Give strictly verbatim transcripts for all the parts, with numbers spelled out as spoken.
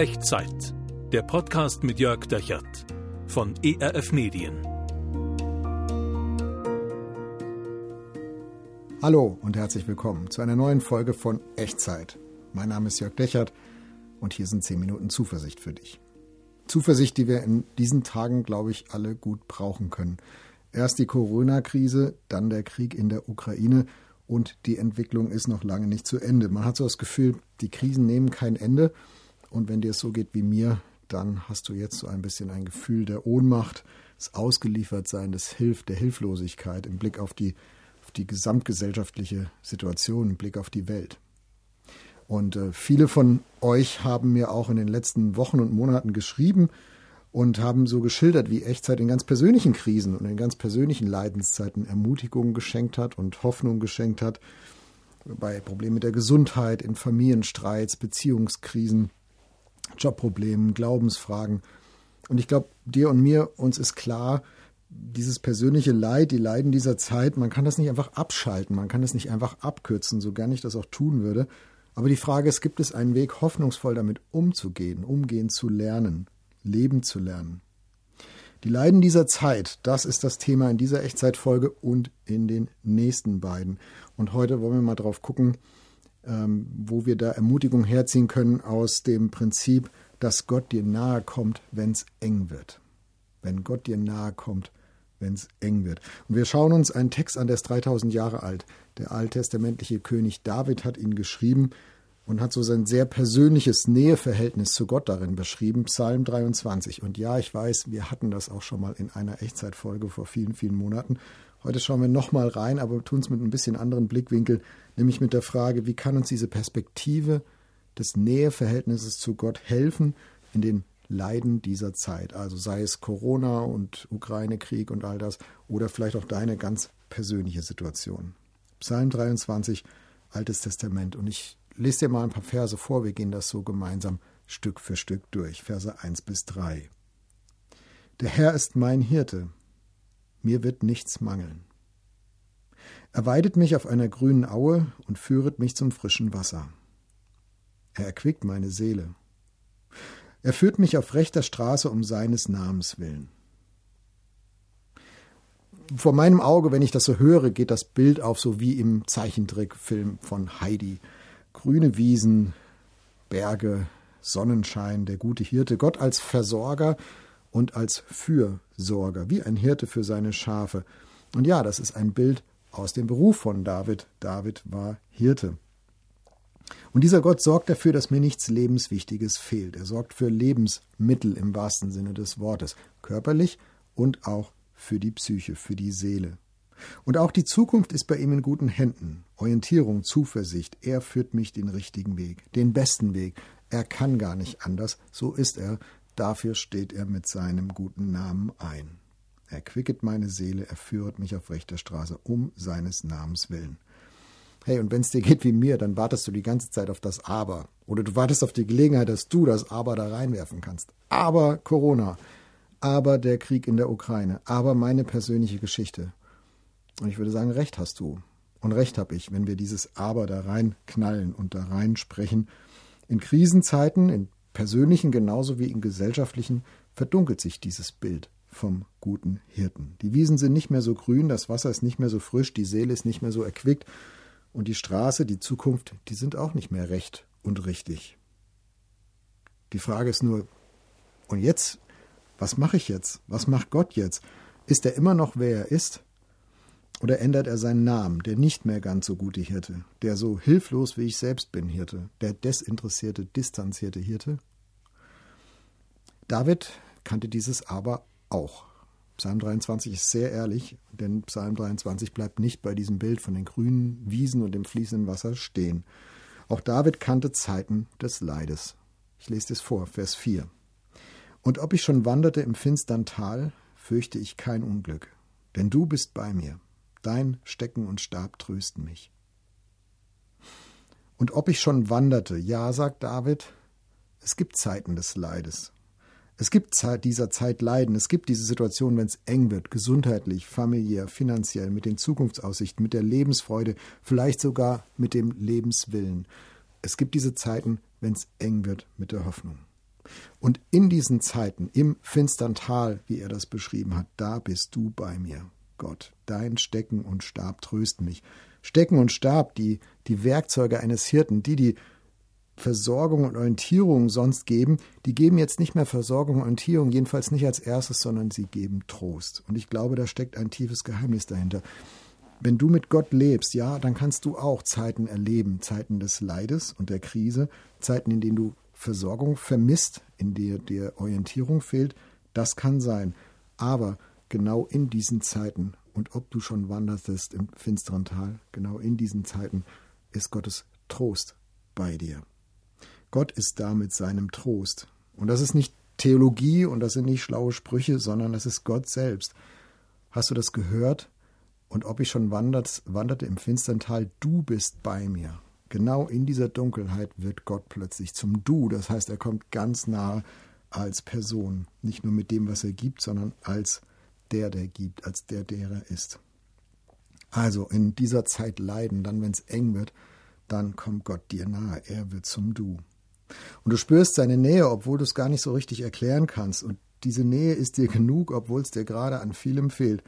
Echtzeit, der Podcast mit Jörg Dechert von E R F Medien. Hallo und herzlich willkommen zu einer neuen Folge von Echtzeit. Mein Name ist Jörg Dechert und hier sind zehn Minuten Zuversicht für dich. Zuversicht, die wir in diesen Tagen, glaube ich, alle gut brauchen können. Erst die Corona-Krise, dann der Krieg in der Ukraine und die Entwicklung ist noch lange nicht zu Ende. Man hat so das Gefühl, die Krisen nehmen kein Ende und wenn dir es so geht wie mir, dann hast du jetzt so ein bisschen ein Gefühl der Ohnmacht, des Ausgeliefertsein, des Hilf, der Hilflosigkeit im Blick auf die die gesamtgesellschaftliche Situation, im Blick auf die Welt. Und äh, viele von euch haben mir auch in den letzten Wochen und Monaten geschrieben und haben so geschildert, wie Echtzeit in ganz persönlichen Krisen und in ganz persönlichen Leidenszeiten Ermutigung geschenkt hat und Hoffnung geschenkt hat, bei Problemen mit der Gesundheit, in Familienstreits, Beziehungskrisen, Jobproblemen, Glaubensfragen. Und ich glaube, dir und mir, uns ist klar, dieses persönliche Leid, die Leiden dieser Zeit, man kann das nicht einfach abschalten, man kann das nicht einfach abkürzen, so gern ich das auch tun würde. Aber die Frage ist, gibt es einen Weg, hoffnungsvoll damit umzugehen, umgehen zu lernen, leben zu lernen? Die Leiden dieser Zeit, das ist das Thema in dieser Echtzeitfolge und in den nächsten beiden. Und heute wollen wir mal drauf gucken, wo wir da Ermutigung herziehen können aus dem Prinzip, dass Gott dir nahe kommt, wenn es eng wird. Wenn Gott dir nahe kommt, wenn es eng wird. Und wir schauen uns einen Text an, der ist dreitausend Jahre alt. Der alttestamentliche König David hat ihn geschrieben und hat so sein sehr persönliches Näheverhältnis zu Gott darin beschrieben, Psalm dreiundzwanzig. Und ja, ich weiß, wir hatten das auch schon mal in einer Echtzeitfolge vor vielen, vielen Monaten. Heute schauen wir nochmal rein, aber tun es mit ein bisschen anderen Blickwinkel, nämlich mit der Frage, wie kann uns diese Perspektive des Näheverhältnisses zu Gott helfen in den Leiden dieser Zeit, also sei es Corona und Ukraine-Krieg und all das oder vielleicht auch deine ganz persönliche Situation. Psalm dreiundzwanzig, Altes Testament. Und ich lese dir mal ein paar Verse vor, wir gehen das so gemeinsam Stück für Stück durch, Verse eins bis drei. Der Herr ist mein Hirte, mir wird nichts mangeln. Er weidet mich auf einer grünen Aue und führet mich zum frischen Wasser. Er erquickt meine Seele. Er führt mich auf rechter Straße um seines Namens willen. Vor meinem Auge, wenn ich das so höre, geht das Bild auf, so wie im Zeichentrickfilm von Heidi. Grüne Wiesen, Berge, Sonnenschein, der gute Hirte. Gott als Versorger und als Fürsorger, wie ein Hirte für seine Schafe. Und ja, das ist ein Bild aus dem Beruf von David. David war Hirte. Und dieser Gott sorgt dafür, dass mir nichts Lebenswichtiges fehlt. Er sorgt für Lebensmittel im wahrsten Sinne des Wortes, körperlich und auch für die Psyche, für die Seele. Und auch die Zukunft ist bei ihm in guten Händen. Orientierung, Zuversicht, er führt mich den richtigen Weg, den besten Weg. Er kann gar nicht anders, so ist er. Dafür steht er mit seinem guten Namen ein. Er quicket meine Seele, er führt mich auf rechter Straße um seines Namens willen. Hey, und wenn es dir geht wie mir, dann wartest du die ganze Zeit auf das Aber. Oder du wartest auf die Gelegenheit, dass du das Aber da reinwerfen kannst. Aber Corona, aber der Krieg in der Ukraine, aber meine persönliche Geschichte. Und ich würde sagen, recht hast du. Und recht habe ich, wenn wir dieses Aber da reinknallen und da reinsprechen. In Krisenzeiten, in persönlichen genauso wie in gesellschaftlichen, verdunkelt sich dieses Bild vom guten Hirten. Die Wiesen sind nicht mehr so grün, das Wasser ist nicht mehr so frisch, die Seele ist nicht mehr so erquickt. Und die Straße, die Zukunft, die sind auch nicht mehr recht und richtig. Die Frage ist nur, und jetzt? Was mache ich jetzt? Was macht Gott jetzt? Ist er immer noch, wer er ist? Oder ändert er seinen Namen, der nicht mehr ganz so gute Hirte, der so hilflos wie ich selbst bin Hirte, der desinteressierte, distanzierte Hirte? David kannte dieses Aber auch. Psalm dreiundzwanzig ist sehr ehrlich, denn Psalm dreiundzwanzig bleibt nicht bei diesem Bild von den grünen Wiesen und dem fließenden Wasser stehen. Auch David kannte Zeiten des Leides. Ich lese es vor, Vers vier. Und ob ich schon wanderte im finstern Tal, fürchte ich kein Unglück, denn du bist bei mir. Dein Stecken und Stab trösten mich. Und ob ich schon wanderte, ja, sagt David, es gibt Zeiten des Leides. Es gibt dieser Zeit Leiden, es gibt diese Situation, wenn es eng wird, gesundheitlich, familiär, finanziell, mit den Zukunftsaussichten, mit der Lebensfreude, vielleicht sogar mit dem Lebenswillen. Es gibt diese Zeiten, wenn es eng wird mit der Hoffnung. Und in diesen Zeiten, im finstern Tal, wie er das beschrieben hat, da bist du bei mir, Gott. Dein Stecken und Stab trösten mich. Stecken und Stab, die, die Werkzeuge eines Hirten, die die Versorgung und Orientierung sonst geben, die geben jetzt nicht mehr Versorgung und Orientierung, jedenfalls nicht als erstes, sondern sie geben Trost. Und ich glaube, da steckt ein tiefes Geheimnis dahinter. Wenn du mit Gott lebst, ja, dann kannst du auch Zeiten erleben, Zeiten des Leides und der Krise, Zeiten, in denen du Versorgung vermisst, in der dir Orientierung fehlt, das kann sein. Aber genau in diesen Zeiten, und ob du schon wandertest im finsteren Tal, genau in diesen Zeiten ist Gottes Trost bei dir. Gott ist da mit seinem Trost. Und das ist nicht Theologie und das sind nicht schlaue Sprüche, sondern das ist Gott selbst. Hast du das gehört? Und ob ich schon wandert, wanderte im finstern Tal, du bist bei mir. Genau in dieser Dunkelheit wird Gott plötzlich zum Du. Das heißt, er kommt ganz nahe als Person. Nicht nur mit dem, was er gibt, sondern als der, der gibt, als der, der er ist. Also in dieser Zeit leiden, dann, wenn es eng wird, dann kommt Gott dir nahe. Er wird zum Du. Und du spürst seine Nähe, obwohl du es gar nicht so richtig erklären kannst. Und diese Nähe ist dir genug, obwohl es dir gerade an vielem fehlt.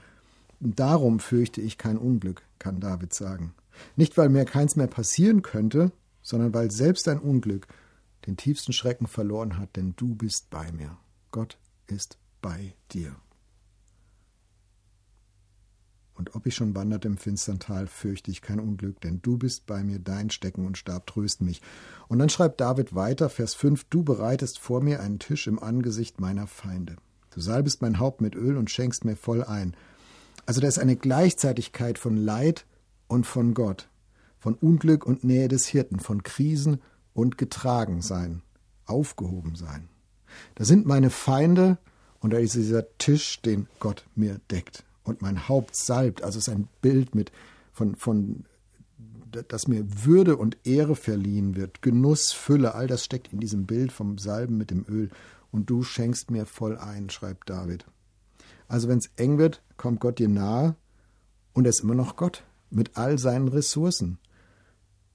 Und darum fürchte ich kein Unglück, kann David sagen. Nicht, weil mir keins mehr passieren könnte, sondern weil selbst ein Unglück den tiefsten Schrecken verloren hat, denn du bist bei mir. Gott ist bei dir. Und ob ich schon wanderte im finstern Tal, fürchte ich kein Unglück, denn du bist bei mir, dein Stecken und Stab trösten mich. Und dann schreibt David weiter, Vers fünf, du bereitest vor mir einen Tisch im Angesicht meiner Feinde. Du salbest mein Haupt mit Öl und schenkst mir voll ein. Also da ist eine Gleichzeitigkeit von Leid und von Gott, von Unglück und Nähe des Hirten, von Krisen und Getragensein, Aufgehobensein. Da sind meine Feinde und da ist dieser Tisch, den Gott mir deckt und mein Haupt salbt. Also es ist ein Bild mit von, von, dass mir Würde und Ehre verliehen wird, Genuss, Fülle, all das steckt in diesem Bild vom Salben mit dem Öl. Und du schenkst mir voll ein, schreibt David. Also wenn es eng wird, kommt Gott dir nahe und er ist immer noch Gott. Mit all seinen Ressourcen.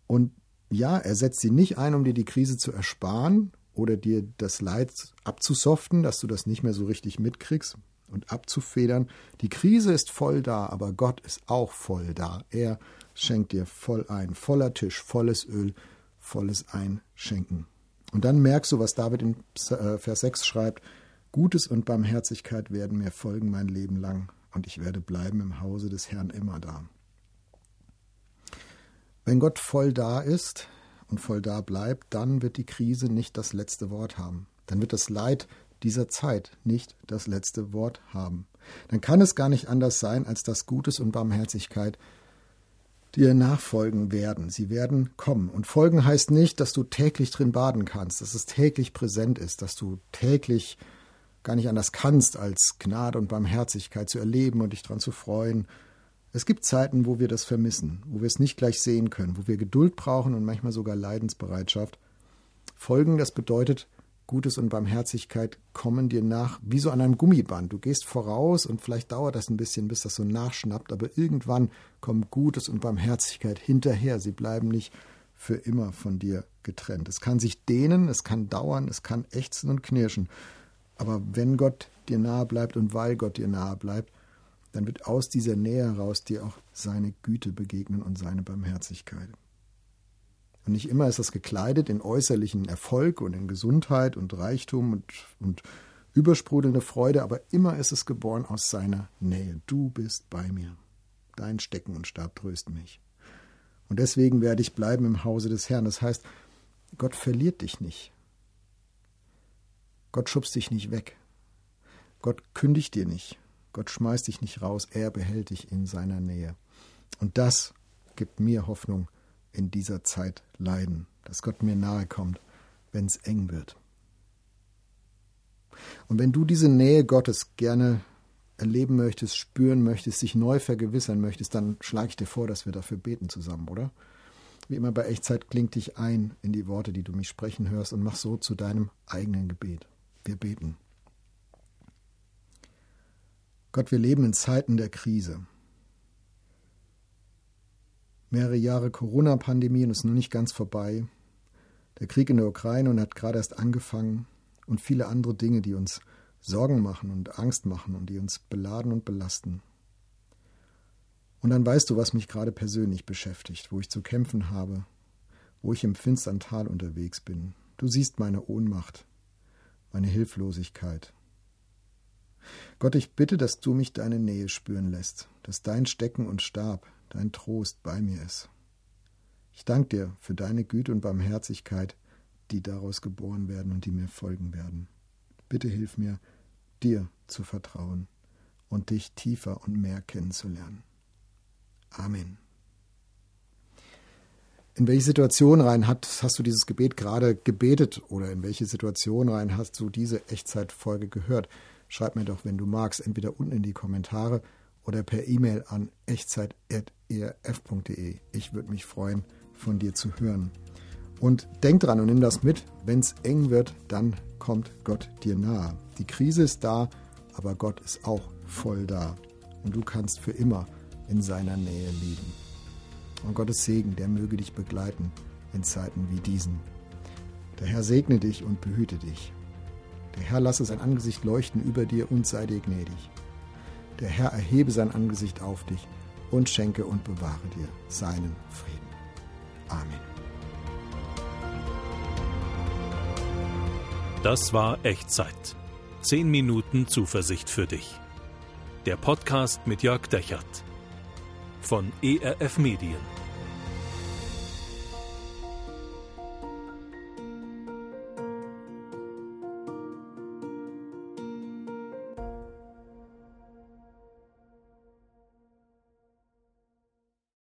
Und ja, er setzt sie nicht ein, um dir die Krise zu ersparen oder dir das Leid abzusoften, dass du das nicht mehr so richtig mitkriegst und abzufedern. Die Krise ist voll da, aber Gott ist auch voll da. Er schenkt dir voll ein, voller Tisch, volles Öl, volles Einschenken. Und dann merkst du, was David in Vers sechs schreibt. Gutes und Barmherzigkeit werden mir folgen mein Leben lang und ich werde bleiben im Hause des Herrn immer da. Wenn Gott voll da ist und voll da bleibt, dann wird die Krise nicht das letzte Wort haben. Dann wird das Leid dieser Zeit nicht das letzte Wort haben. Dann kann es gar nicht anders sein, als dass Gutes und Barmherzigkeit dir nachfolgen werden. Sie werden kommen. Und folgen heißt nicht, dass du täglich drin baden kannst, dass es täglich präsent ist, dass du täglich gar nicht anders kannst, als Gnade und Barmherzigkeit zu erleben und dich daran zu freuen. Es gibt Zeiten, wo wir das vermissen, wo wir es nicht gleich sehen können, wo wir Geduld brauchen und manchmal sogar Leidensbereitschaft. Folgen, das bedeutet, Gutes und Barmherzigkeit kommen dir nach, wie so an einem Gummiband. Du gehst voraus und vielleicht dauert das ein bisschen, bis das so nachschnappt, aber irgendwann kommen Gutes und Barmherzigkeit hinterher. Sie bleiben nicht für immer von dir getrennt. Es kann sich dehnen, es kann dauern, es kann ächzen und knirschen. Aber wenn Gott dir nahe bleibt und weil Gott dir nahe bleibt, dann wird aus dieser Nähe heraus dir auch seine Güte begegnen und seine Barmherzigkeit. Und nicht immer ist das gekleidet in äußerlichen Erfolg und in Gesundheit und Reichtum und, und übersprudelnde Freude, aber immer ist es geboren aus seiner Nähe. Du bist bei mir. Dein Stecken und Stab trösten mich. Und deswegen werde ich bleiben im Hause des Herrn. Das heißt, Gott verliert dich nicht. Gott schubst dich nicht weg. Gott kündigt dir nicht. Gott schmeißt dich nicht raus, er behält dich in seiner Nähe. Und das gibt mir Hoffnung in dieser Zeit Leiden, dass Gott mir nahe kommt, wenn es eng wird. Und wenn du diese Nähe Gottes gerne erleben möchtest, spüren möchtest, dich neu vergewissern möchtest, dann schlage ich dir vor, dass wir dafür beten zusammen, oder? Wie immer bei Echtzeit, kling dich ein in die Worte, die du mich sprechen hörst und mach so zu deinem eigenen Gebet. Wir beten. Gott, wir leben in Zeiten der Krise. Mehrere Jahre Corona-Pandemie und ist noch nicht ganz vorbei. Der Krieg in der Ukraine und hat gerade erst angefangen. und viele andere Dinge, die uns Sorgen machen und Angst machen und die uns beladen und belasten. Und dann weißt du, was mich gerade persönlich beschäftigt, wo ich zu kämpfen habe, wo ich im finstern Tal unterwegs bin. Du siehst meine Ohnmacht, meine Hilflosigkeit. Gott, ich bitte, dass du mich deine Nähe spüren lässt, dass dein Stecken und Stab, dein Trost bei mir ist. Ich danke dir für deine Güte und Barmherzigkeit, die daraus geboren werden und die mir folgen werden. Bitte hilf mir, dir zu vertrauen und dich tiefer und mehr kennenzulernen. Amen. In welche Situation rein hast, hast du dieses Gebet gerade gebetet oder in welche Situation rein hast du diese Echtzeitfolge gehört? Schreib mir doch, wenn du magst, entweder unten in die Kommentare oder per E-Mail an echtzeit punkt e r f punkt d e. Ich würde mich freuen, von dir zu hören. Und denk dran und nimm das mit, wenn es eng wird, dann kommt Gott dir nahe. Die Krise ist da, aber Gott ist auch voll da. Und du kannst für immer in seiner Nähe leben. Und Gottes Segen, der möge dich begleiten in Zeiten wie diesen. Der Herr segne dich und behüte dich. Der Herr lasse sein Angesicht leuchten über dir und sei dir gnädig. Der Herr erhebe sein Angesicht auf dich und schenke und bewahre dir seinen Frieden. Amen. Das war Echtzeit. Zehn Minuten Zuversicht für dich. Der Podcast mit Jörg Dechert von E R F Medien.